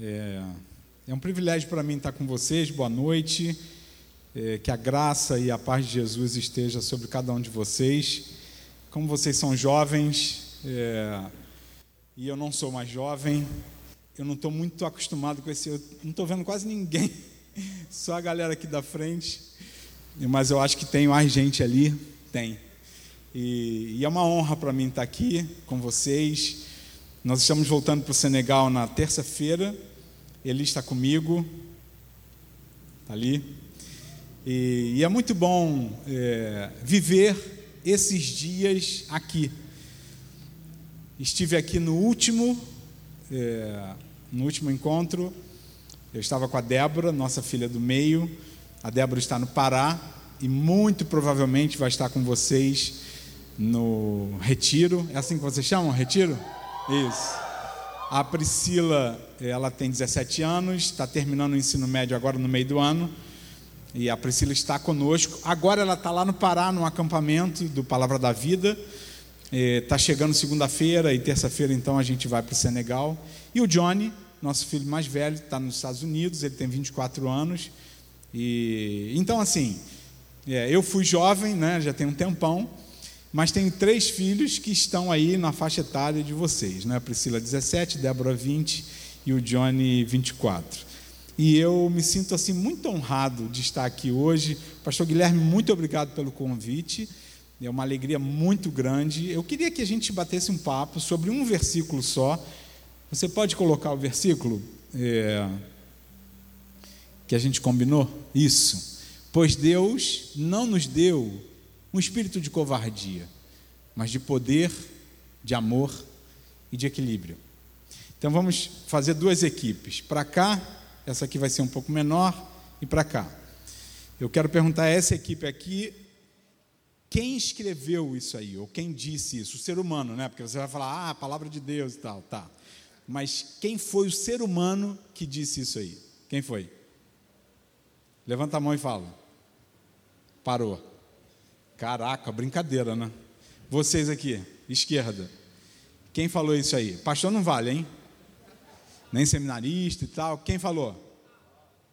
É um privilégio para mim estar com vocês, boa noite, que a graça e a paz de Jesus esteja sobre cada um de vocês. Como vocês são jovens, e eu não sou mais jovem, eu não estou muito acostumado com esse, eu não estou vendo quase ninguém, só a galera aqui da frente, mas eu acho que tem mais gente ali, e é uma honra para mim estar aqui com vocês. Nós estamos voltando para o Senegal na terça-feira. Ele está comigo, está ali, e é muito bom viver esses dias aqui. Estive aqui no último encontro. Eu estava com a Débora, nossa filha do meio. A Débora está no Pará e muito provavelmente vai estar com vocês no retiro. É assim que vocês chamam? Retiro? Isso. A Priscila, ela tem 17 anos, está terminando o ensino médio agora no meio do ano, e a Priscila está conosco. Agora ela está lá no Pará, num acampamento do Palavra da Vida. Está chegando segunda-feira e terça-feira, então a gente vai para o Senegal. E o Johnny, nosso filho mais velho, está nos Estados Unidos, ele tem 24 anos. E então, assim, eu fui jovem, né, já tem um tempão, mas tenho 3 filhos que estão aí na faixa etária de vocês, né? A Priscila 17, Débora 20 e o Johnny 24. E eu me sinto assim muito honrado de estar aqui hoje. Pastor Guilherme, muito obrigado pelo convite. É uma alegria muito grande. Eu queria que a gente batesse um papo sobre um versículo só. Você pode colocar o versículo que a gente combinou? Isso. Pois Deus não nos deu um espírito de covardia, mas de poder, de amor e de equilíbrio. Então vamos fazer 2 equipes, para cá, essa aqui vai ser um pouco menor, e para cá. Eu quero perguntar a essa equipe aqui, quem escreveu isso aí, ou quem disse isso? O ser humano, né? Porque você vai falar, a palavra de Deus e tal, tá. Mas quem foi o ser humano que disse isso aí? Quem foi? Levanta a mão e fala. Parou. Caraca, brincadeira, né? Vocês aqui, esquerda. Quem falou isso aí? Pastor não vale, hein? Nem seminarista e tal. Quem falou?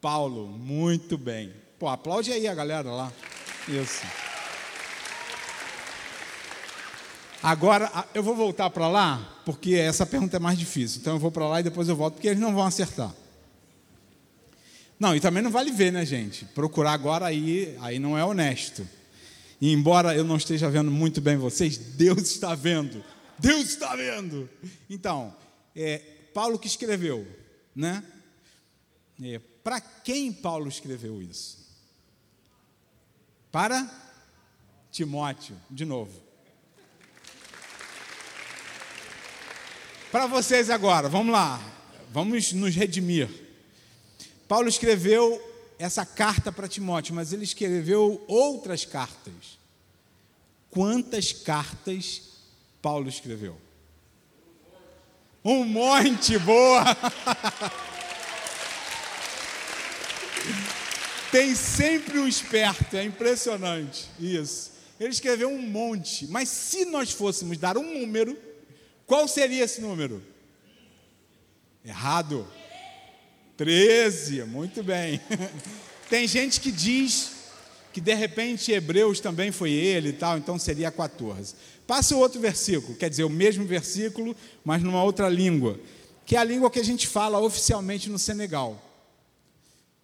Paulo, muito bem. Pô, aplaude aí a galera lá. Isso. Agora, eu vou voltar para lá, porque essa pergunta é mais difícil. Então, eu vou para lá e depois eu volto, porque eles não vão acertar. Não, e também não vale ver, né, gente? Procurar agora aí não é honesto. E embora eu não esteja vendo muito bem vocês, Deus está vendo. Deus está vendo. Então, Paulo que escreveu, né? Para quem Paulo escreveu isso? Para Timóteo, de novo. Para vocês agora, vamos lá. Vamos nos redimir. Paulo escreveu essa carta para Timóteo, mas ele escreveu outras cartas. Quantas cartas Paulo escreveu? Um monte, boa! Tem sempre um esperto, é impressionante isso. Ele escreveu um monte, mas se nós fôssemos dar um número, qual seria esse número? Errado. 13, muito bem. Tem gente que diz que de repente Hebreus também foi ele e tal, então seria 14. Passa o outro versículo, quer dizer, o mesmo versículo, mas numa outra língua, que é a língua que a gente fala oficialmente no Senegal.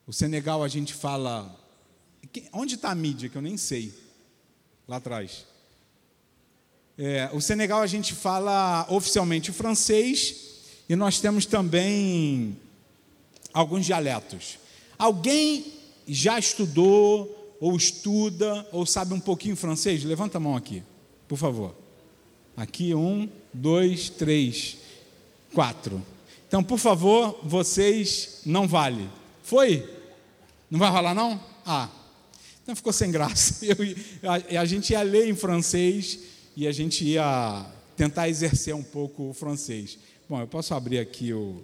O Senegal a gente fala... Onde está a mídia? Que eu nem sei. Lá atrás. O Senegal a gente fala oficialmente o francês e nós temos também... alguns dialetos. Alguém já estudou, ou estuda, ou sabe um pouquinho francês? Levanta a mão aqui, por favor. Aqui, 1, 2, 3, 4. Então, por favor, vocês não vale. Foi? Não vai rolar, não? Ah, então ficou sem graça. A gente ia ler em francês e a gente ia tentar exercer um pouco o francês. Bom, eu posso abrir aqui o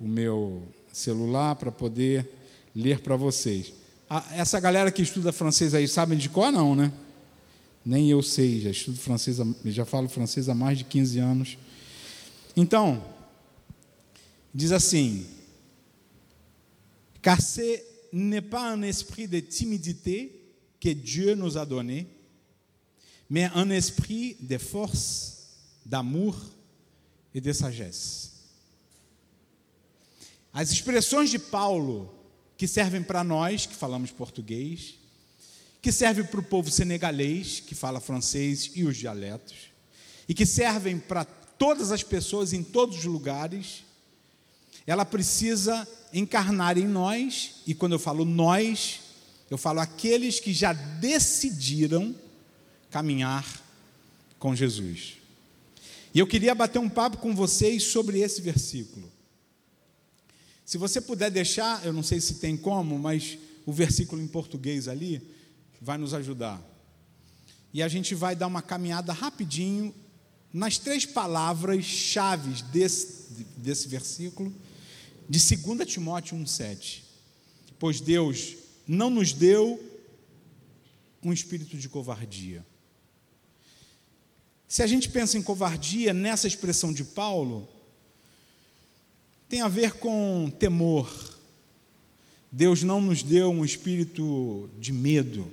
meu... celular para poder ler para vocês. Essa galera que estuda francês aí sabe de cor, não, né? Nem eu sei, já estudo francês, já falo francês há mais de 15 anos. Então, diz assim: Car ce n'est pas un esprit de timidité que Dieu nous a donné, mais un esprit de force, d'amour e de sagesse. As expressões de Paulo, que servem para nós, que falamos português, que servem para o povo senegalês, que fala francês e os dialetos, e que servem para todas as pessoas em todos os lugares, ela precisa encarnar em nós, e quando eu falo nós, eu falo aqueles que já decidiram caminhar com Jesus. E eu queria bater um papo com vocês sobre esse versículo. Se você puder deixar, eu não sei se tem como, mas o versículo em português ali vai nos ajudar. E a gente vai dar uma caminhada rapidinho nas três palavras chaves desse versículo de 2 Timóteo 1,7. Pois Deus não nos deu um espírito de covardia. Se a gente pensa em covardia, nessa expressão de Paulo, tem a ver com temor. Deus não nos deu um espírito de medo.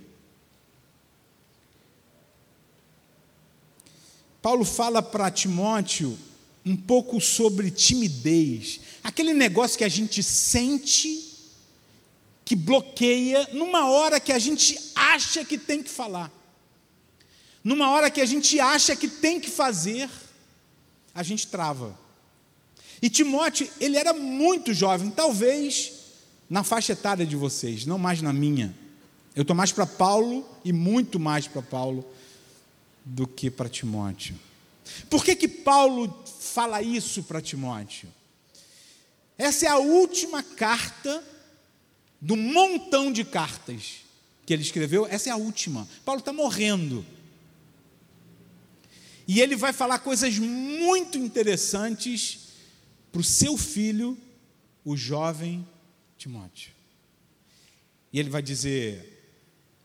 Paulo fala para Timóteo um pouco sobre timidez, aquele negócio que a gente sente, que bloqueia, numa hora que a gente acha que tem que falar, numa hora que a gente acha que tem que fazer, a gente trava. E Timóteo, ele era muito jovem, talvez na faixa etária de vocês, não mais na minha. Eu estou mais para Paulo e muito mais para Paulo do que para Timóteo. Por que Paulo fala isso para Timóteo? Essa é a última carta do montão de cartas que ele escreveu, essa é a última. Paulo está morrendo. E ele vai falar coisas muito interessantes para o seu filho, o jovem Timóteo. E ele vai dizer: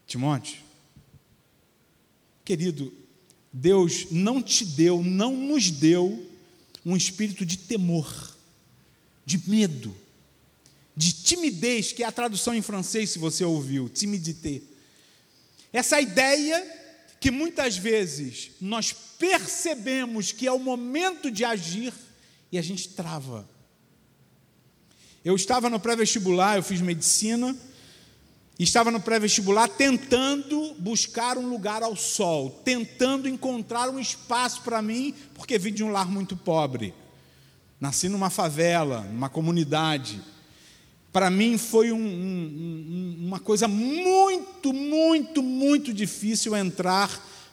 Timóteo, querido, Deus não nos deu um espírito de temor, de medo, de timidez, que é a tradução em francês, se você ouviu, timidité. Essa ideia que muitas vezes nós percebemos que é o momento de agir, e a gente trava. Eu estava no pré-vestibular, eu fiz medicina, e estava no pré-vestibular tentando buscar um lugar ao sol, tentando encontrar um espaço para mim, porque vim de um lar muito pobre. Nasci numa favela, numa comunidade. Para mim foi uma coisa muito, muito, muito difícil entrar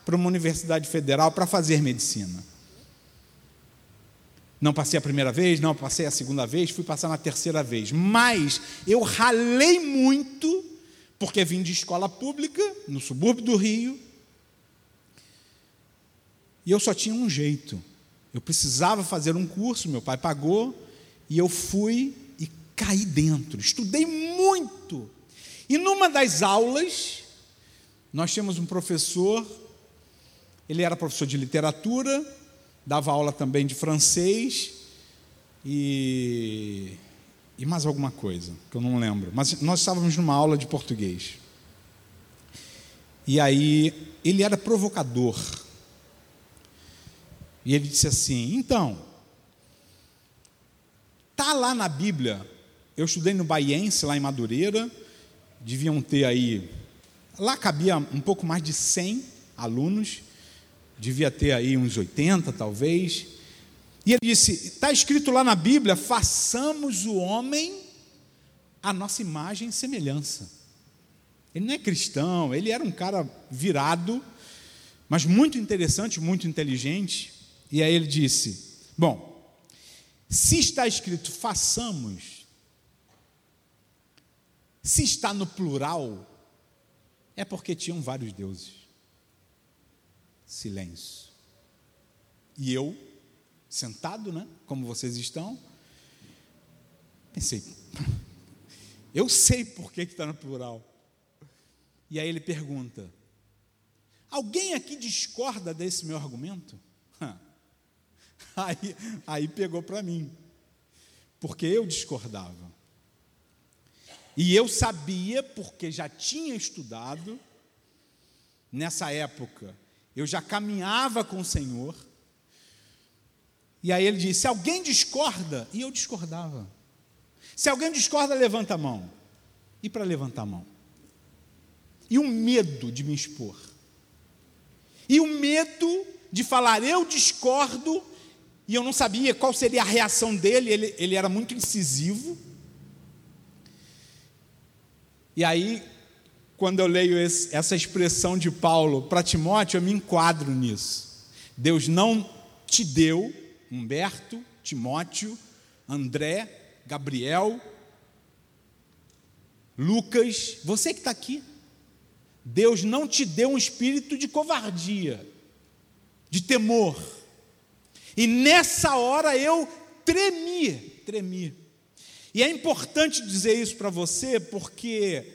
para uma universidade federal para fazer medicina. Não passei a primeira vez, não passei a segunda vez, fui passar na terceira vez. Mas eu ralei muito, porque vim de escola pública, no subúrbio do Rio, e eu só tinha um jeito. Eu precisava fazer um curso, meu pai pagou, e eu fui e caí dentro. Estudei muito. E numa das aulas, nós tínhamos um professor, ele era professor de literatura, dava aula também de francês e mais alguma coisa, que eu não lembro. Mas nós estávamos numa aula de português. E aí ele era provocador. E ele disse assim: então, tá lá na Bíblia, eu estudei no Baiense, lá em Madureira, deviam ter aí, lá cabia um pouco mais de 100 alunos, devia ter aí uns 80, talvez. E ele disse: está escrito lá na Bíblia, façamos o homem a nossa imagem e semelhança. Ele não é cristão, ele era um cara virado, mas muito interessante, muito inteligente. E aí ele disse: bom, se está escrito façamos, se está no plural, é porque tinham vários deuses. Silêncio. E eu, sentado, né, como vocês estão, pensei, eu sei por que está no plural. E aí ele pergunta: alguém aqui discorda desse meu argumento? Aí pegou para mim, porque eu discordava. E eu sabia, porque já tinha estudado, nessa época eu já caminhava com o Senhor. E aí ele disse: se alguém discorda, e eu discordava. Se alguém discorda, levanta a mão. E para levantar a mão? E um medo de me expor. E um medo de falar: eu discordo. E eu não sabia qual seria a reação dele, ele era muito incisivo. E aí, quando eu leio essa expressão de Paulo para Timóteo, eu me enquadro nisso. Deus não te deu, Humberto, Timóteo, André, Gabriel, Lucas, você que está aqui. Deus não te deu um espírito de covardia, de temor. E nessa hora eu tremi. E é importante dizer isso para você, porque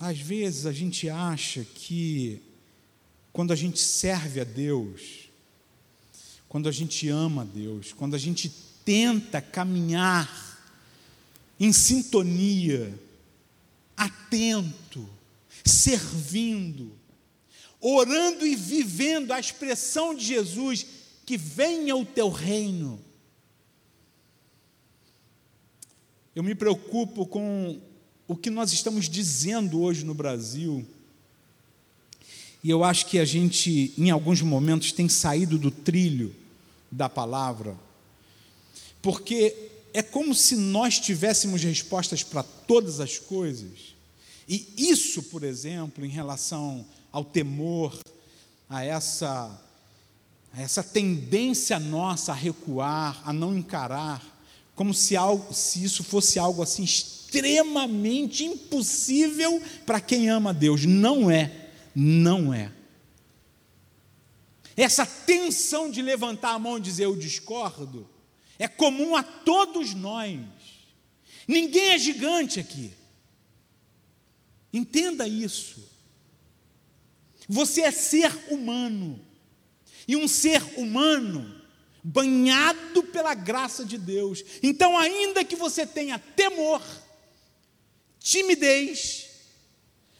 às vezes a gente acha que quando a gente serve a Deus, quando a gente ama a Deus, quando a gente tenta caminhar em sintonia, atento, servindo, orando e vivendo a expressão de Jesus, que venha o teu reino. Eu me preocupo com o que nós estamos dizendo hoje no Brasil, e eu acho que a gente, em alguns momentos, tem saído do trilho da palavra, porque é como se nós tivéssemos respostas para todas as coisas. E isso, por exemplo, em relação ao temor, a essa tendência nossa a recuar, a não encarar, como se isso fosse algo assim extremamente impossível para quem ama a Deus. Não é. Essa tensão de levantar a mão e dizer eu discordo é comum a todos nós. Ninguém é gigante aqui. Entenda isso. Você é ser humano, e um ser humano banhado pela graça de Deus. Então, ainda que você tenha temor, timidez,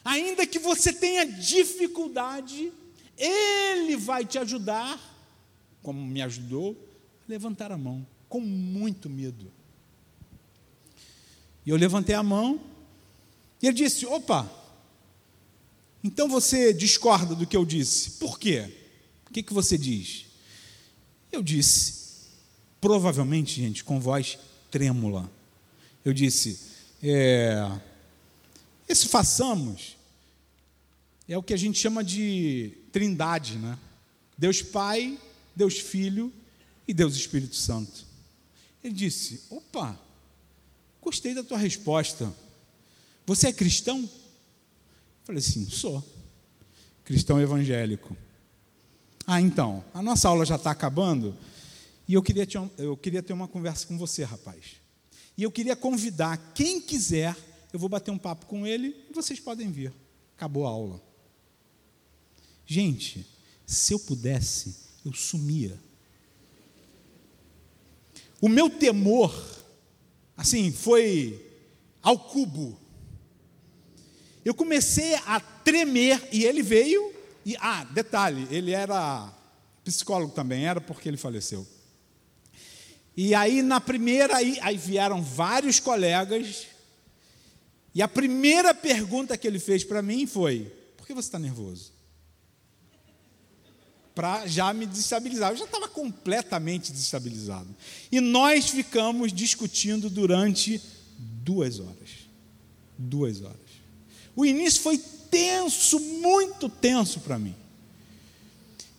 ainda que você tenha dificuldade, Ele vai te ajudar, como me ajudou, a levantar a mão, com muito medo. E eu levantei a mão, e ele disse: opa, então você discorda do que eu disse. Por quê? O que você diz? Eu disse, provavelmente, gente, com voz trêmula, eu disse, esse façamos é o que a gente chama de trindade, né? Deus Pai, Deus Filho e Deus Espírito Santo. Ele disse: opa, gostei da tua resposta. Você é cristão? Falei assim: sou cristão evangélico. Então, a nossa aula já está acabando e eu queria ter uma conversa com você, rapaz. E eu queria convidar quem quiser, eu vou bater um papo com ele e vocês podem vir. Acabou a aula. Gente, se eu pudesse, eu sumia. O meu temor, assim, foi ao cubo. Eu comecei a tremer e ele veio, e, detalhe, ele era psicólogo também, era porque ele faleceu. E aí, na primeira, aí vieram vários colegas, e a primeira pergunta que ele fez para mim foi: por que você está nervoso? Para já me desestabilizar. Eu já estava completamente desestabilizado. E nós ficamos discutindo durante 2 horas. 2 horas. O início foi tenso, muito tenso para mim.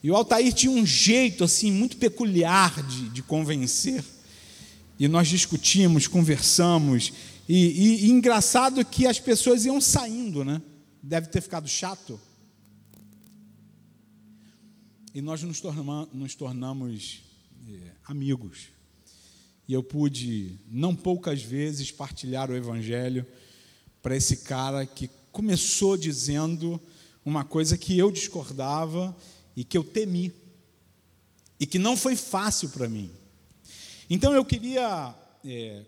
E o Altair tinha um jeito assim muito peculiar de convencer. E nós discutimos, conversamos. E engraçado que as pessoas iam saindo, né? Deve ter ficado chato. E nós nos tornamos amigos. E eu pude, não poucas vezes, partilhar o Evangelho para esse cara que começou dizendo uma coisa que eu discordava e que eu temi, e que não foi fácil para mim. Então eu queria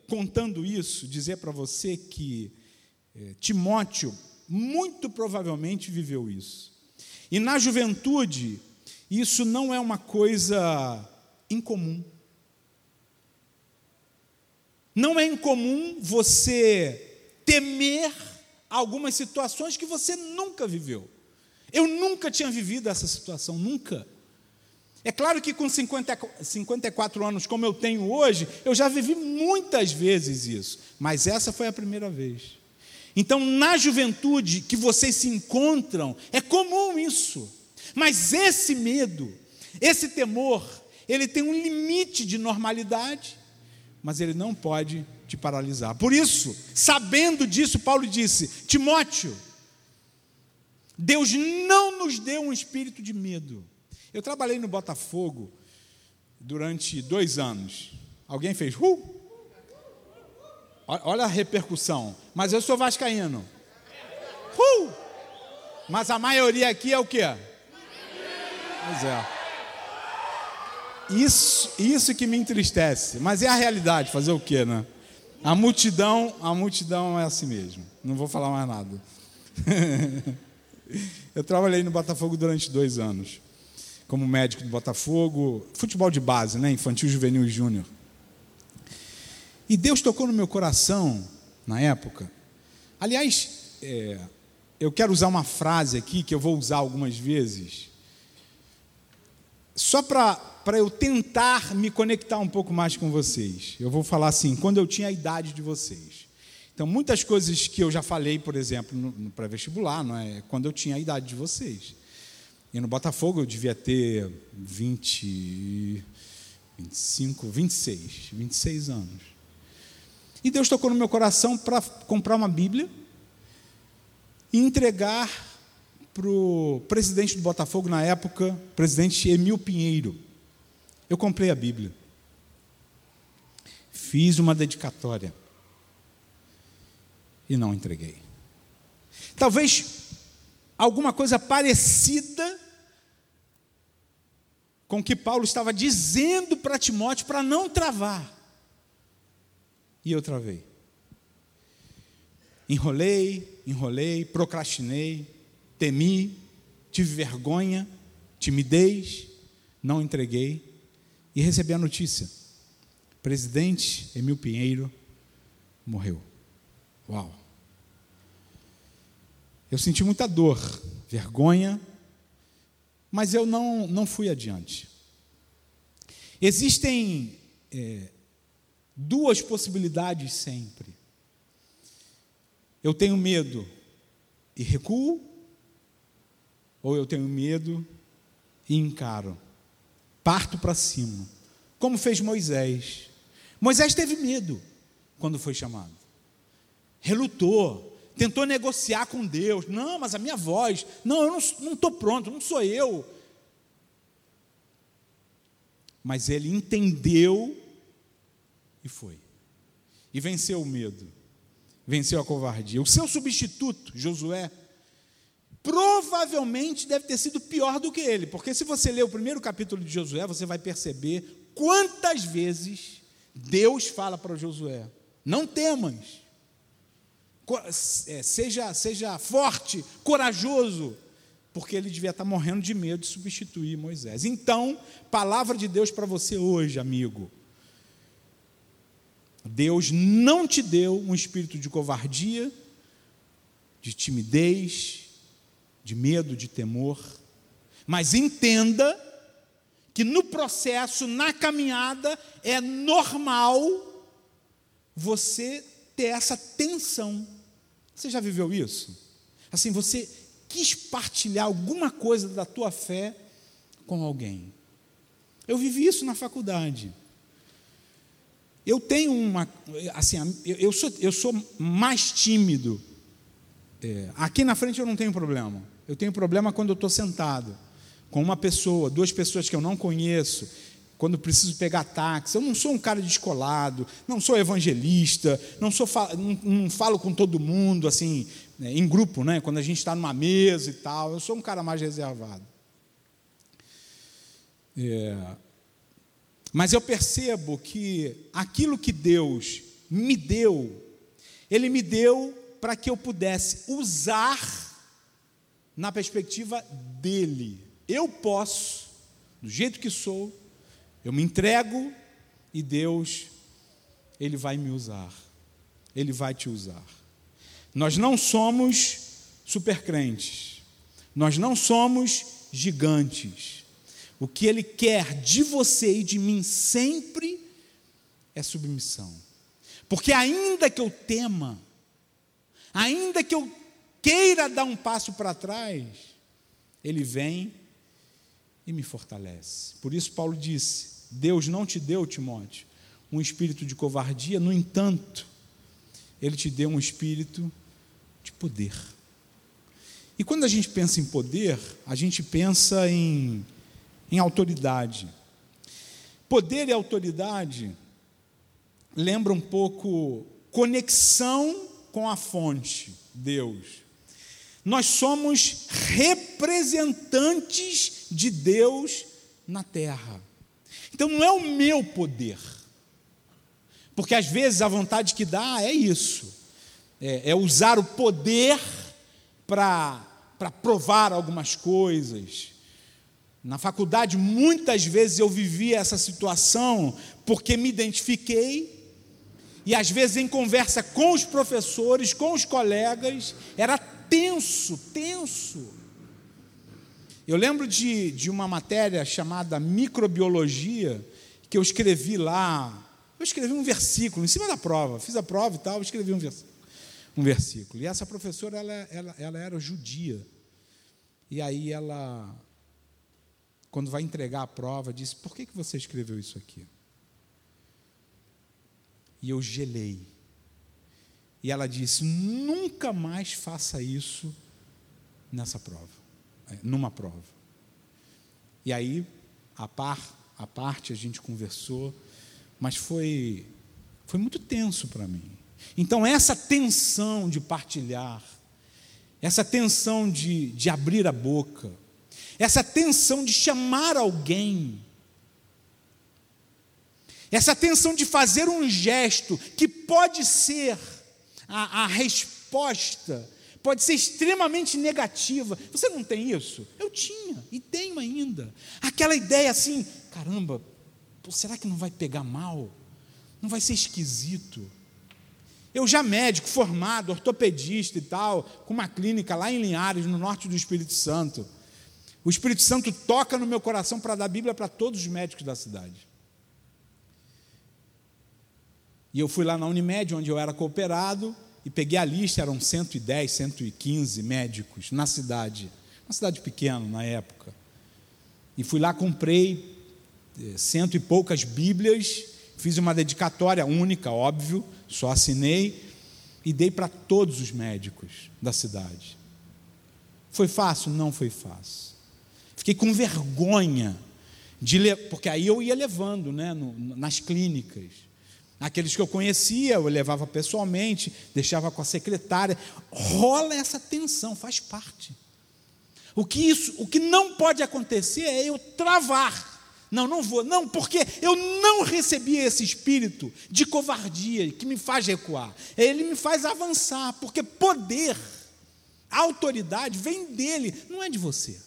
contando isso, dizer para você que Timóteo muito provavelmente viveu isso. E na juventude, isso não é uma coisa incomum. Não é incomum você temer algumas situações que você nunca viveu. Eu nunca tinha vivido essa situação, nunca. É claro que com 54 anos, como eu tenho hoje, eu já vivi muitas vezes isso, mas essa foi a primeira vez. Então, na juventude que vocês se encontram, é comum isso. Mas esse medo, esse temor, ele tem um limite de normalidade, mas ele não pode te paralisar. Por isso, sabendo disso, Paulo disse: Timóteo, Deus não nos deu um espírito de medo. Eu trabalhei no Botafogo durante 2 anos. Alguém fez? Olha a repercussão. Mas eu sou vascaíno. Mas a maioria aqui é o quê? Pois é. Isso que me entristece. Mas é a realidade, fazer o quê, né? A multidão é assim mesmo. Não vou falar mais nada. Eu trabalhei no Botafogo durante 2 anos. Como médico do Botafogo, futebol de base, né? Infantil, juvenil e júnior. E Deus tocou no meu coração, na época. Aliás, eu quero usar uma frase aqui, que eu vou usar algumas vezes, só para eu tentar me conectar um pouco mais com vocês. Eu vou falar assim, quando eu tinha a idade de vocês. Então, muitas coisas que eu já falei, por exemplo, no pré-vestibular, não é? Quando eu tinha a idade de vocês. E no Botafogo eu devia ter 20, 25, 26, 26 anos. E Deus tocou no meu coração para comprar uma Bíblia e entregar para o presidente do Botafogo, na época, presidente Emil Pinheiro. Eu comprei a Bíblia. Fiz uma dedicatória. E não entreguei. Talvez alguma coisa parecida com o que Paulo estava dizendo para Timóteo para não travar. E eu travei. Enrolei, procrastinei, temi, tive vergonha, timidez, não entreguei e recebi a notícia. Presidente Emil Pinheiro morreu. Uau! Eu senti muita dor, vergonha, mas eu não fui adiante. Existem 2 possibilidades sempre. Eu tenho medo e recuo, ou eu tenho medo e encaro. Parto para cima, como fez Moisés. Moisés teve medo quando foi chamado. Relutou. Tentou negociar com Deus. Não, mas a minha voz. Não, eu não estou pronto, não sou eu. Mas ele entendeu e foi. E venceu o medo. Venceu a covardia. O seu substituto, Josué, provavelmente deve ter sido pior do que ele. Porque se você ler o primeiro capítulo de Josué, você vai perceber quantas vezes Deus fala para Josué: não temas. Seja forte, corajoso, porque ele devia estar morrendo de medo de substituir Moisés. Então, palavra de Deus para você hoje, amigo: Deus não te deu um espírito de covardia, de timidez, de medo, de temor, mas entenda que no processo, na caminhada, é normal você ter essa tensão. Você já viveu isso? Assim, você quis partilhar alguma coisa da tua fé com alguém. Eu vivi isso na faculdade. Eu tenho eu sou mais tímido. Aqui na frente eu não tenho problema. Eu tenho problema quando eu estou sentado com uma pessoa, 2 pessoas que eu não conheço, quando preciso pegar táxi. Eu não sou um cara descolado, não sou evangelista, não falo com todo mundo, assim, em grupo, né? Quando a gente está numa mesa e tal, eu sou um cara mais reservado. Mas eu percebo que aquilo que Deus me deu, Ele me deu para que eu pudesse usar na perspectiva dEle. Eu posso, do jeito que sou, eu me entrego e Deus, Ele vai me usar. Ele vai te usar. Nós não somos supercrentes. Nós não somos gigantes. O que Ele quer de você e de mim sempre é submissão. Porque ainda que eu tema, ainda que eu queira dar um passo para trás, Ele vem e me fortalece. Por isso Paulo disse, Deus não te deu, Timóteo, um espírito de covardia, no entanto, Ele te deu um espírito de poder. E quando a gente pensa em poder, a gente pensa em autoridade. Poder e autoridade lembram um pouco conexão com a fonte, Deus. Nós somos representantes de Deus na terra. Então não é o meu poder, porque às vezes a vontade que dá é isso, é usar o poder para provar algumas coisas. Na faculdade, muitas vezes eu vivi essa situação porque me identifiquei, e às vezes em conversa com os professores, com os colegas, era tenso. Eu lembro de uma matéria chamada microbiologia, que eu escrevi lá, eu escrevi um versículo em cima da prova, fiz a prova e tal, escrevi um versículo, e essa professora, ela era judia, e aí ela, quando vai entregar a prova, disse, por que você escreveu isso aqui? E eu gelei. E ela disse, nunca mais faça isso numa prova. E aí, a gente conversou, mas foi muito tenso para mim. Então, essa tensão de partilhar, essa tensão de abrir a boca, essa tensão de chamar alguém, essa tensão de fazer um gesto que pode ser a resposta, pode ser extremamente negativa. Você não tem isso? Eu tinha e tenho ainda. Aquela ideia assim, caramba, será que não vai pegar mal? Não vai ser esquisito? Eu já médico, formado, ortopedista e tal, com uma clínica lá em Linhares, no norte do Espírito Santo. O Espírito Santo toca no meu coração para dar Bíblia para todos os médicos da cidade. E eu fui lá na Unimed, onde eu era cooperado, e peguei a lista, eram 110, 115 médicos na cidade, uma cidade pequena na época. E fui lá, comprei 100 e poucas Bíblias, fiz uma dedicatória única, óbvio, só assinei, e dei para todos os médicos da cidade. Foi fácil? Não foi fácil. Fiquei com vergonha, porque aí eu ia levando, né, nas clínicas. Aqueles que eu conhecia, eu levava pessoalmente, deixava com a secretária. Rola essa tensão, faz parte. O que não pode acontecer é eu travar. Não vou, porque eu não recebi esse espírito de covardia que me faz recuar. Ele me faz avançar, porque poder, autoridade vem dele, não é de você.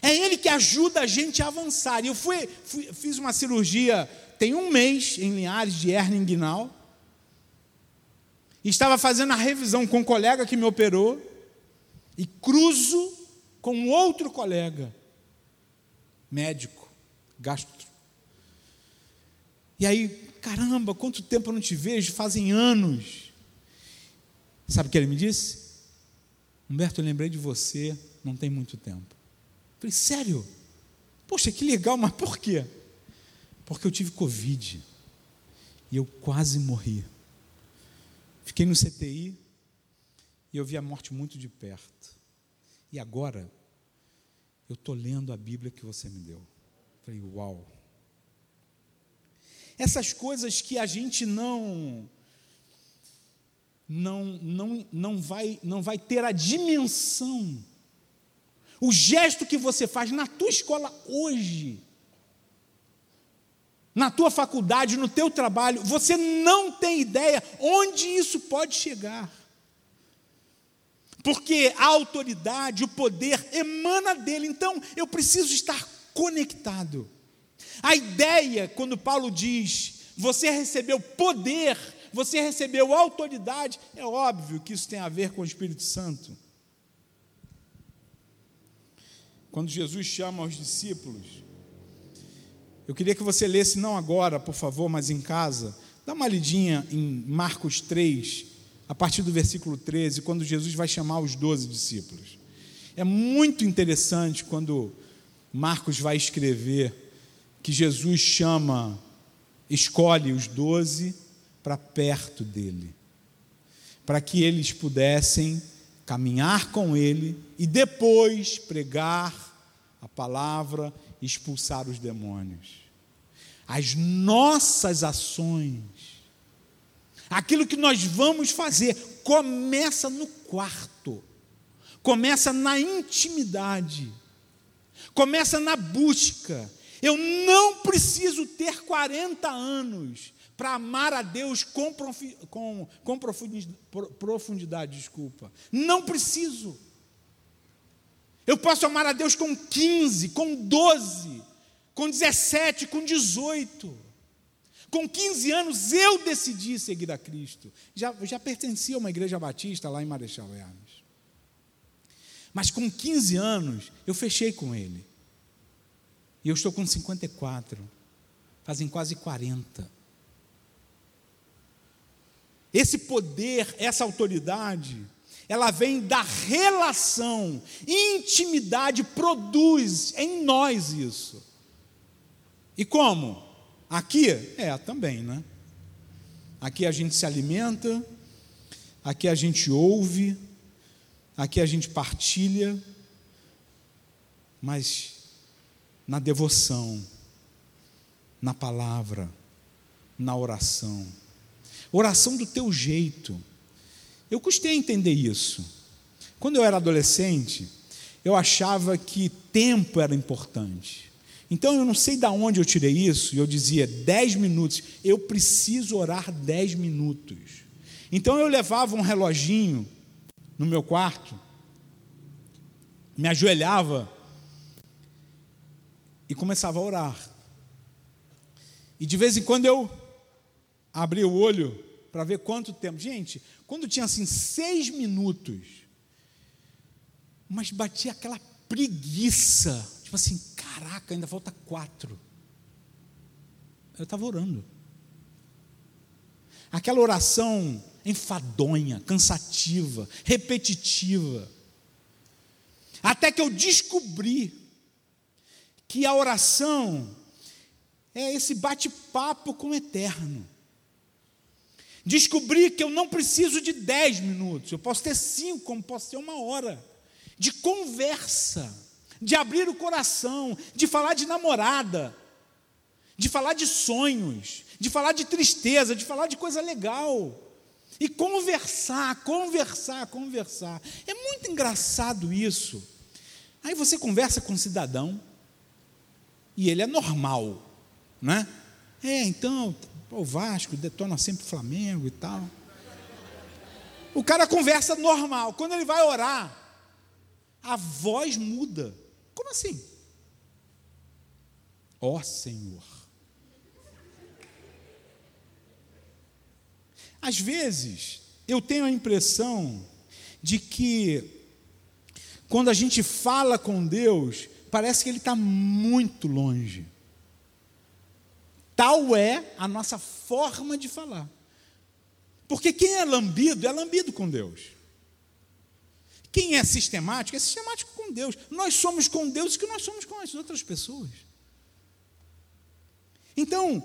É ele que ajuda a gente a avançar. E eu fiz uma cirurgia, tem um mês, em Linhares, de hérnia inguinal, e estava fazendo a revisão com um colega que me operou, e cruzo com outro colega, médico, gastro. E aí, caramba, quanto tempo eu não te vejo, fazem anos. Sabe o que ele me disse? Humberto, eu lembrei de você, não tem muito tempo. Eu falei, sério? Poxa, que legal, mas por quê? Porque eu tive Covid e eu quase morri. Fiquei no CTI e eu vi a morte muito de perto. E agora eu estou lendo a Bíblia que você me deu. Eu falei, uau! Essas coisas que a gente não vai ter a dimensão. O gesto que você faz na tua escola hoje na tua faculdade, no teu trabalho, você não tem ideia onde isso pode chegar. Porque a autoridade, o poder emana dele. Então, eu preciso estar conectado. A ideia, quando Paulo diz, você recebeu poder, você recebeu autoridade, é óbvio que isso tem a ver com o Espírito Santo. Quando Jesus chama os discípulos, eu queria que você lesse, não agora, por favor, mas em casa, dá uma lidinha em Marcos 3, a partir do versículo 13, quando Jesus vai chamar os 12 discípulos. É muito interessante quando Marcos vai escrever que Jesus chama, escolhe os 12 para perto dele, para que eles pudessem caminhar com ele e depois pregar a palavra e expulsar os demônios. As nossas ações, aquilo que nós vamos fazer, começa no quarto, começa na intimidade, começa na busca. Eu não preciso ter 40 anos para amar a Deus com profundidade, Não preciso. Eu posso amar a Deus com 15, com 12, com 17, com 18. Com 15 anos eu decidi seguir a Cristo. Já pertencia a uma igreja batista lá em Marechal Hermes. Mas com 15 anos eu fechei com ele. E eu estou com 54. Fazem quase 40. Esse poder, essa autoridade, ela vem da relação. Intimidade produz em nós isso. E como? Aqui? Também, né? Aqui a gente se alimenta, aqui a gente ouve, aqui a gente partilha, mas na devoção, na palavra, na oração. Oração do teu jeito. Eu custei a entender isso. Quando eu era adolescente, eu achava que tempo era importante. Então, eu não sei de onde eu tirei isso, e eu dizia 10 minutos, eu preciso orar 10 minutos. Então, eu levava um reloginho no meu quarto, me ajoelhava e começava a orar. E, de vez em quando, eu abria o olho para ver quanto tempo. Gente, quando tinha assim 6 minutos, mas batia aquela preguiça, tipo assim, caraca, ainda falta 4. Eu estava orando. Aquela oração enfadonha, cansativa, repetitiva. Até que eu descobri que a oração é esse bate-papo com o eterno. Descobri que eu não preciso de 10 minutos, eu posso ter 5, como posso ter 1 hora, de conversa, de abrir o coração, de falar de namorada, de falar de sonhos, de falar de tristeza, de falar de coisa legal, e conversar, é muito engraçado isso. Aí você conversa com um cidadão, e ele é normal, né? Então... o Vasco detona sempre o Flamengo e tal. O cara conversa normal. Quando ele vai orar, a voz muda. Como assim? Ó Senhor. Às vezes, eu tenho a impressão de que quando a gente fala com Deus, parece que Ele está muito longe. Tal é a nossa forma de falar. Porque quem é lambido com Deus. Quem é sistemático com Deus. Nós somos com Deus o que nós somos com as outras pessoas. Então,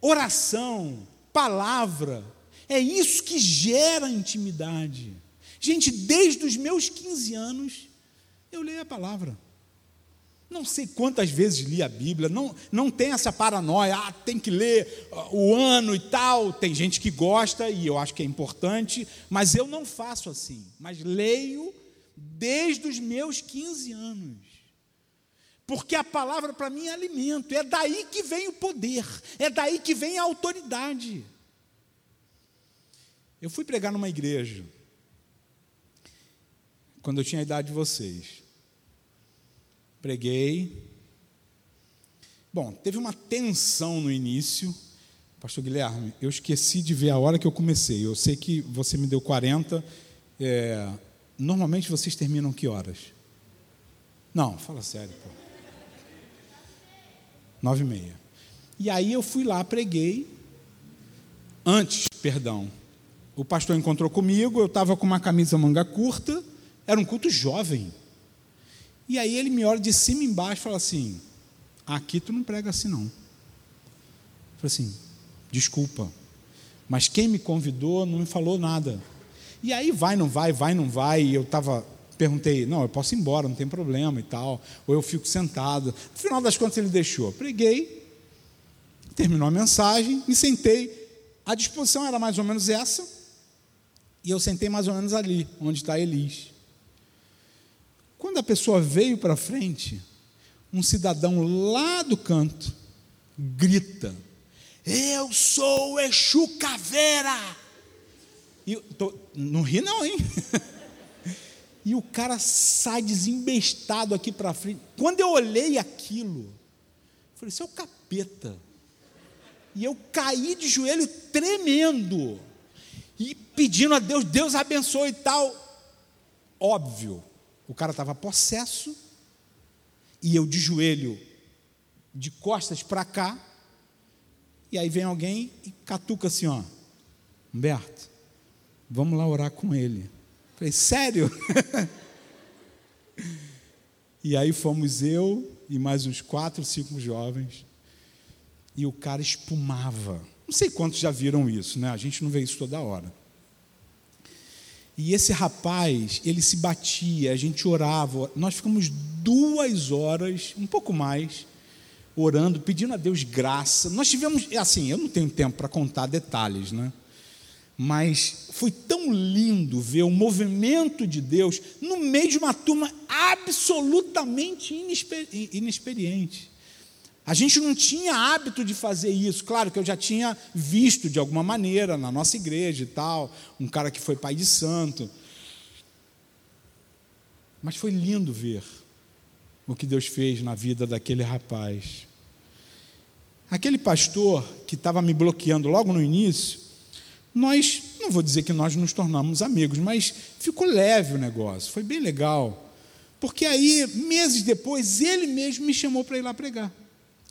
oração, palavra, é isso que gera intimidade. Gente, desde os meus 15 anos, eu leio a palavra. Não sei quantas vezes li a Bíblia, não tem essa paranoia, tem que ler o ano e tal, tem gente que gosta e eu acho que é importante, mas eu não faço assim, mas leio desde os meus 15 anos, Porque a palavra para mim é alimento. É daí que vem o poder. É daí que vem a autoridade. Eu fui pregar numa igreja quando eu tinha a idade de vocês. Preguei. Bom, teve uma tensão no início. Pastor Guilherme, eu esqueci de ver a hora que eu comecei. Eu sei que você me deu 40. Normalmente vocês terminam que horas? Não, fala sério, pô. 9h30. E aí eu fui lá, preguei. Antes, perdão. O pastor encontrou comigo, eu estava com uma camisa manga curta. Era um culto jovem. E aí ele me olha de cima e embaixo e fala assim: aqui tu não prega assim não. Eu falei assim: desculpa, mas quem me convidou não me falou nada. E aí vai, não vai, e eu perguntei, não, eu posso ir embora, não tem problema e tal, ou eu fico sentado. No final das contas ele deixou. Preguei, terminou a mensagem, me sentei. A disposição era mais ou menos essa, e eu sentei mais ou menos ali, onde está Elis. Quando a pessoa veio para frente, um cidadão lá do canto grita: eu sou o Exu Caveira! E não ri não, hein? E o cara sai desembestado aqui para frente. Quando eu olhei aquilo, eu falei, isso é o capeta. E eu caí de joelho tremendo e pedindo a Deus, Deus abençoe e tal. Óbvio, o cara estava possesso. E eu de joelho, de costas para cá, e aí vem alguém e catuca assim, ó, Humberto, vamos lá orar com ele. Falei, sério? E aí fomos eu e mais uns 4, 5 jovens, e o cara espumava. Não sei quantos já viram isso, né? A gente não vê isso toda hora. E esse rapaz, ele se batia, a gente orava, nós ficamos 2 horas, um pouco mais, orando, pedindo a Deus graça. Nós tivemos, assim, eu não tenho tempo para contar detalhes, né? Mas foi tão lindo ver o movimento de Deus no meio de uma turma absolutamente inexperiente. A gente não tinha hábito de fazer isso. Claro que eu já tinha visto de alguma maneira na nossa igreja e tal, um cara que foi pai de santo. Mas foi lindo ver o que Deus fez na vida daquele rapaz. Aquele pastor que estava me bloqueando logo no início, nós, não vou dizer que nós nos tornamos amigos, mas ficou leve o negócio, foi bem legal. Porque aí, meses depois, ele mesmo me chamou para ir lá pregar.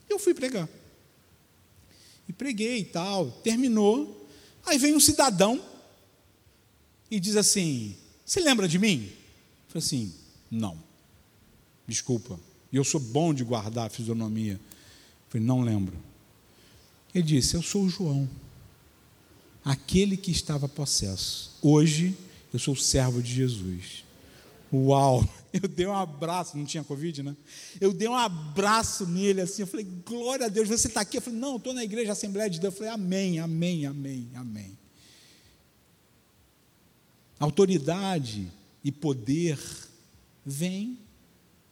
Eu fui pregar. E preguei e tal, terminou. Aí vem um cidadão e diz assim, você lembra de mim? Eu falei assim, não. Desculpa, eu sou bom de guardar a fisionomia. Eu falei, não lembro. Ele disse, eu sou o João, aquele que estava possesso. Hoje, eu sou o servo de Jesus. Uau! Eu dei um abraço, não tinha Covid, né? Eu dei um abraço nele, assim, eu falei, glória a Deus, você está aqui? Eu falei, não, estou na igreja, Assembleia de Deus. Eu falei, amém, amém, amém, amém. Autoridade e poder vem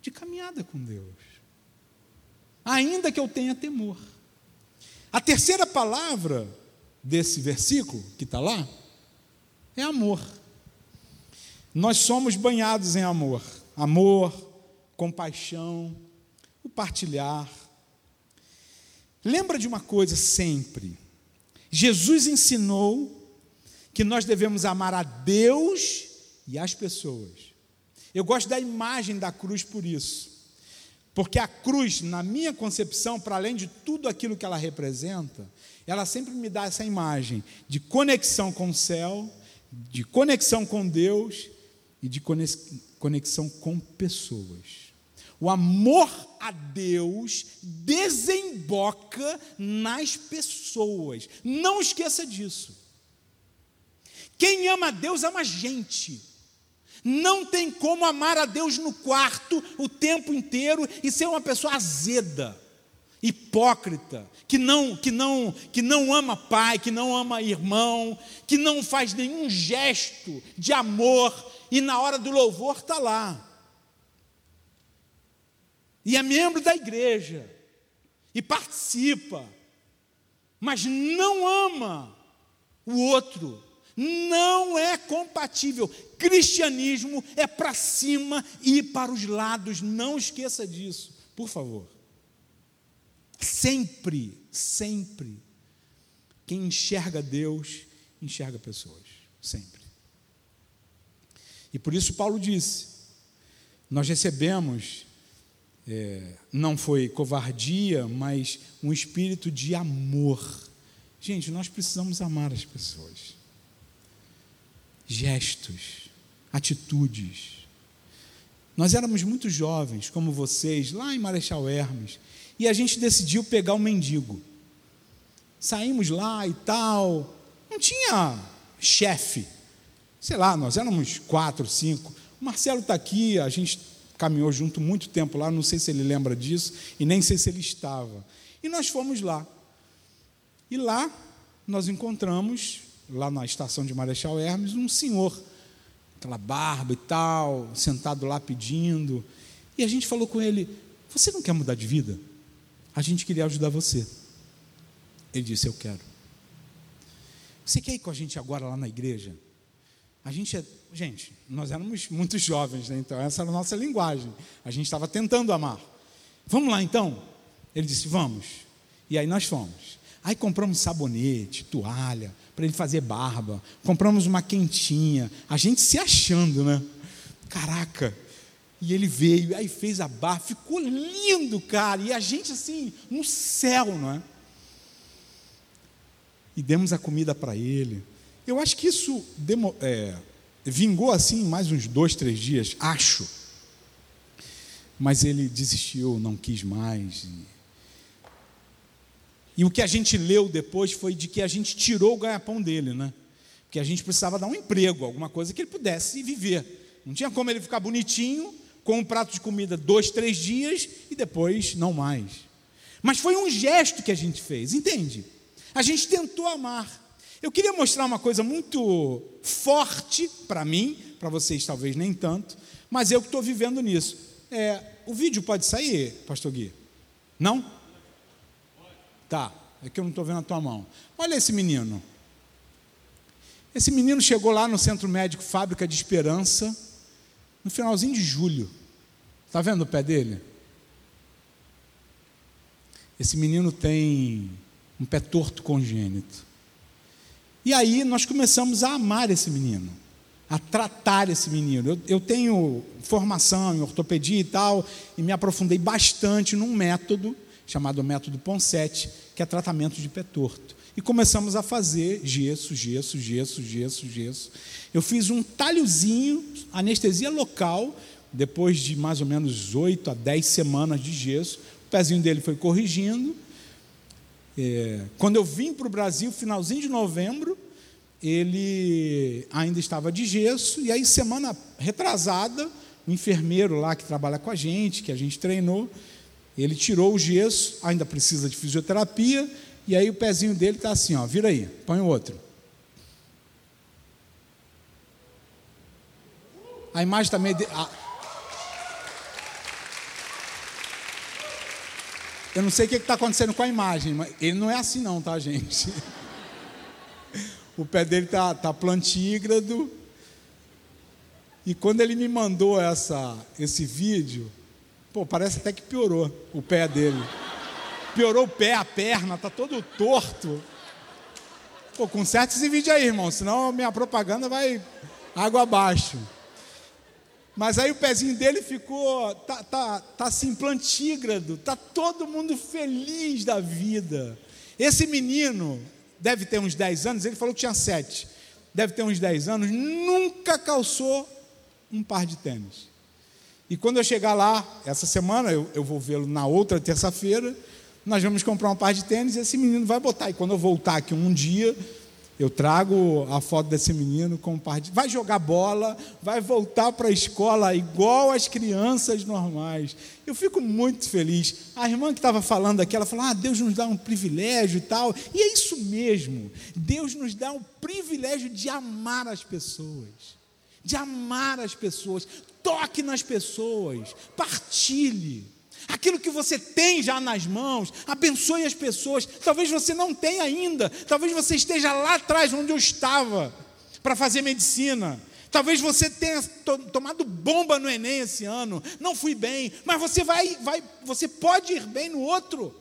de caminhada com Deus, ainda que eu tenha temor. A terceira palavra desse versículo que está lá é amor. Nós somos banhados em amor, amor, compaixão, o partilhar. Lembra de uma coisa sempre: Jesus ensinou que nós devemos amar a Deus e as pessoas. Eu gosto da imagem da cruz por isso, porque a cruz, na minha concepção, para além de tudo aquilo que ela representa, ela sempre me dá essa imagem de conexão com o céu, de conexão com Deus e de conexão com pessoas. O amor a Deus desemboca nas pessoas. Não esqueça disso. Quem ama a Deus ama a gente. Não tem como amar a Deus no quarto o tempo inteiro e ser uma pessoa azeda, hipócrita, que não ama pai, que não ama irmão, que não faz nenhum gesto de amor e na hora do louvor está lá. e é membro da igreja, e participa, mas não ama o outro, não é compatível. Cristianismo é para cima e para os lados, não esqueça disso, por favor. Sempre, sempre, quem enxerga Deus, enxerga pessoas, sempre. E por isso Paulo disse, nós recebemos, não foi covardia, mas um espírito de amor. Gente, nós precisamos amar as pessoas. Gestos, atitudes. Nós éramos muito jovens, como vocês, lá em Marechal Hermes, e a gente decidiu pegar o mendigo. Saímos lá e tal, não tinha chefe, sei lá, nós éramos 4, 5, o Marcelo está aqui, a gente caminhou junto muito tempo lá, não sei se ele lembra disso, e nem sei se ele estava, e nós fomos lá, e lá nós encontramos, lá na estação de Marechal Hermes, um senhor, aquela barba e tal, sentado lá pedindo, e a gente falou com ele, você não quer mudar de vida? A gente queria ajudar você. Ele disse, eu quero. Você quer ir com a gente agora lá na igreja? A gente, nós éramos muito jovens, né? Então essa era a nossa linguagem, a gente estava tentando amar. Vamos lá então? Ele disse, vamos. E aí nós fomos. Aí compramos sabonete, toalha, para ele fazer barba, compramos uma quentinha, a gente se achando, né? Caraca! E ele veio, aí fez a barba, ficou lindo, cara, e a gente assim, no céu, não é? E demos a comida para ele. Eu acho que isso vingou assim mais uns 2, 3 dias, acho. Mas ele desistiu, não quis mais. E o que a gente leu depois foi de que a gente tirou o ganha-pão dele, né? Porque a gente precisava dar um emprego, alguma coisa que ele pudesse viver. Não tinha como ele ficar bonitinho, com um prato de comida 2, 3 dias e depois não mais. Mas foi um gesto que a gente fez, entende? A gente tentou amar. Eu queria mostrar uma coisa muito forte para mim, para vocês talvez nem tanto, mas eu que estou vivendo nisso. O vídeo pode sair, Pastor Gui? Não? Tá, é que eu não estou vendo a tua mão. Olha esse menino. Esse menino chegou lá no Centro Médico Fábrica de Esperança no finalzinho de julho. Está vendo o pé dele? Esse menino tem um pé torto congênito. E aí nós começamos a amar esse menino, a tratar esse menino. Eu tenho formação em ortopedia e tal, e me aprofundei bastante num método chamado método Ponseti, que é tratamento de pé torto. E começamos a fazer gesso. Eu fiz um talhozinho, anestesia local, depois de mais ou menos 8 a 10 semanas de gesso, o pezinho dele foi corrigindo. Quando eu vim para o Brasil, finalzinho de novembro, ele ainda estava de gesso, e aí semana retrasada, um enfermeiro lá que trabalha com a gente, que a gente treinou, ele tirou o gesso, ainda precisa de fisioterapia, e aí o pezinho dele está assim, ó, vira aí, põe o outro. A imagem também... Eu não sei o que está acontecendo com a imagem, mas ele não é assim não, tá, gente? O pé dele está plantígrado. E quando ele me mandou esse vídeo, parece até que piorou o pé dele. Piorou o pé, a perna, está todo torto. Conserta esse vídeo aí, irmão, senão a minha propaganda vai água abaixo. Mas aí o pezinho dele ficou, tá assim, plantígrado, tá todo mundo feliz da vida. Esse menino, deve ter uns 10 anos, ele falou que tinha 7, deve ter uns 10 anos, nunca calçou um par de tênis. E quando eu chegar lá, essa semana, eu vou vê-lo na outra terça-feira, nós vamos comprar um par de tênis e esse menino vai botar. E quando eu voltar aqui um dia... eu trago a foto desse menino com um par de... vai jogar bola, vai voltar para a escola igual as crianças normais. Eu fico muito feliz. A irmã que estava falando aqui, ela falou, Deus nos dá um privilégio e tal. E é isso mesmo. Deus nos dá um privilégio de amar as pessoas. De amar as pessoas. Toque nas pessoas. Partilhe. aquilo que você tem já nas mãos, abençoe as pessoas. Talvez você não tenha ainda, talvez você esteja lá atrás onde eu estava para fazer medicina, talvez você tenha tomado bomba no Enem esse ano, não fui bem, mas você você pode ir bem no outro.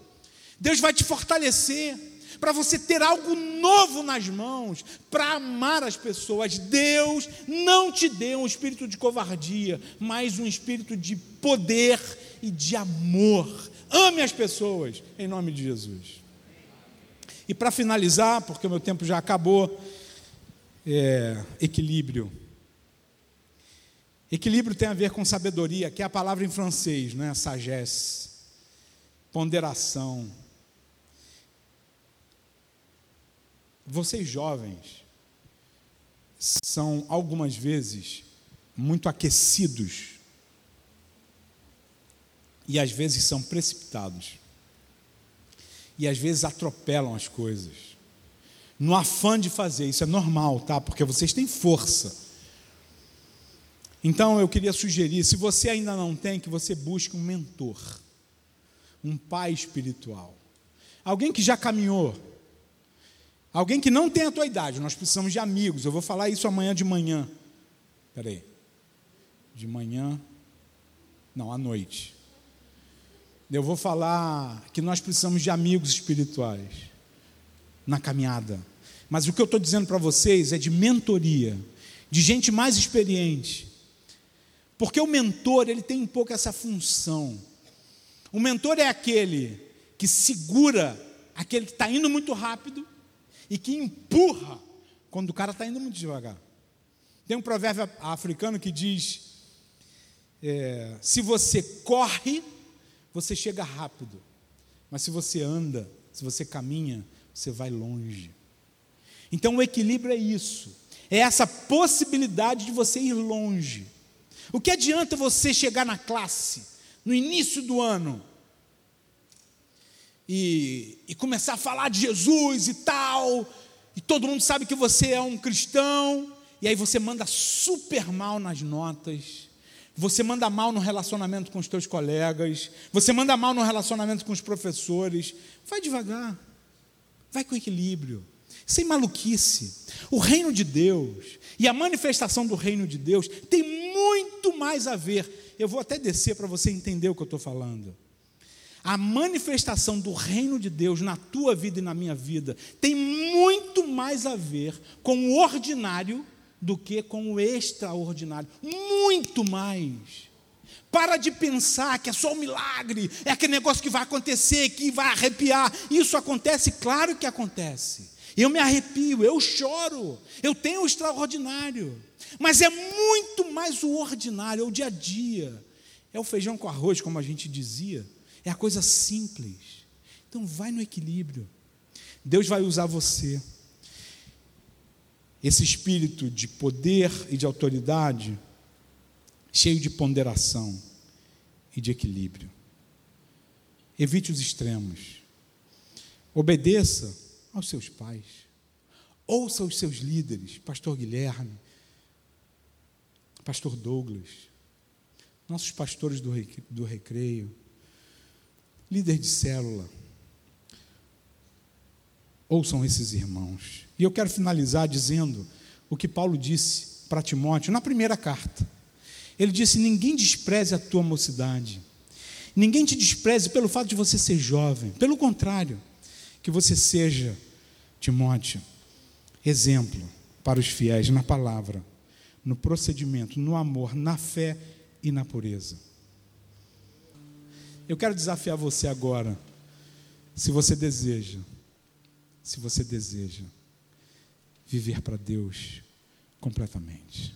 Deus vai te fortalecer para você ter algo novo nas mãos, para amar as pessoas. Deus não te deu um espírito de covardia, mas um espírito de poder e de amor. Ame as pessoas, em nome de Jesus. E para finalizar, porque o meu tempo já acabou, equilíbrio. Equilíbrio tem a ver com sabedoria, que é a palavra em francês, né? Sagesse, ponderação. Vocês jovens são algumas vezes muito aquecidos e às vezes são precipitados e às vezes atropelam as coisas no afã de fazer. Isso é normal, tá? Porque vocês têm força. Então eu queria sugerir, se você ainda não tem, que você busque um mentor, um pai espiritual, alguém que já caminhou, alguém que não tem a tua idade. Nós precisamos de amigos. Eu vou falar isso amanhã de manhã. Espera aí. De manhã? Não, à noite. Eu vou falar que nós precisamos de amigos espirituais na caminhada. Mas o que eu estou dizendo para vocês é de mentoria, de gente mais experiente. Porque o mentor, ele tem um pouco essa função. O mentor é aquele que segura aquele que está indo muito rápido e que empurra quando o cara está indo muito devagar. Tem um provérbio africano que diz, se você corre, você chega rápido, mas se você anda, se você caminha, você vai longe. Então o equilíbrio é isso, é essa possibilidade de você ir longe. O que adianta você chegar na classe, no início do ano, e começar a falar de Jesus e tal, e todo mundo sabe que você é um cristão, e aí você manda super mal nas notas, você manda mal no relacionamento com os teus colegas, você manda mal no relacionamento com os professores. Vai devagar, vai com equilíbrio, sem maluquice. O reino de Deus e a manifestação do reino de Deus tem muito mais a ver. Eu vou até descer para você entender o que eu estou falando. A manifestação do reino de Deus na tua vida e na minha vida tem muito mais a ver com o ordinário do que com o extraordinário. Muito mais. Para de pensar que é só um milagre, é aquele negócio que vai acontecer, que vai arrepiar. Isso acontece? Claro que acontece. Eu me arrepio, eu choro, eu tenho o extraordinário. Mas é muito mais o ordinário, é o dia a dia. É o feijão com arroz, como a gente dizia. É a coisa simples. Então vai no equilíbrio. Deus vai usar você. Esse espírito de poder e de autoridade, cheio de ponderação e de equilíbrio. Evite os extremos. Obedeça aos seus pais. Ouça os seus líderes, Pastor Guilherme, Pastor Douglas, nossos pastores do recreio, líder de célula. Ouçam esses irmãos. E eu quero finalizar dizendo o que Paulo disse para Timóteo na primeira carta. Ele disse: ninguém despreze a tua mocidade, ninguém te despreze pelo fato de você ser jovem. Pelo contrário, que você seja, Timóteo, exemplo para os fiéis na palavra, no procedimento, no amor, na fé e na pureza. Eu quero desafiar você agora, se você deseja viver para Deus completamente.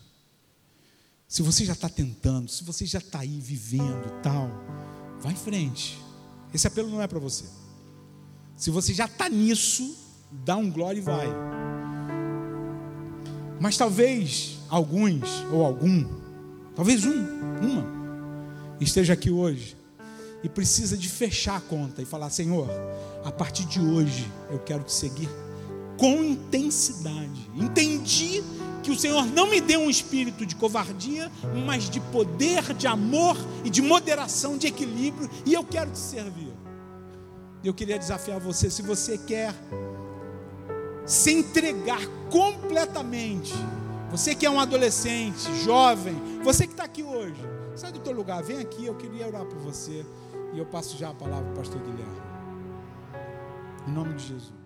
Se você já está tentando, se você já está aí vivendo e tal, vai em frente. Esse apelo não é para você. Se você já está nisso, dá um glória e vai. Mas talvez uma, esteja aqui hoje e precisa de fechar a conta e falar: Senhor, a partir de hoje eu quero te seguir com intensidade. Entendi que o Senhor não me deu um espírito de covardia, mas de poder, de amor e de moderação, de equilíbrio, e eu quero te servir. Eu queria desafiar você, se você quer se entregar completamente, você que é um adolescente, jovem, você que está aqui hoje, sai do teu lugar, vem aqui, eu queria orar por você, e eu passo já a palavra para o pastor Guilherme, em nome de Jesus.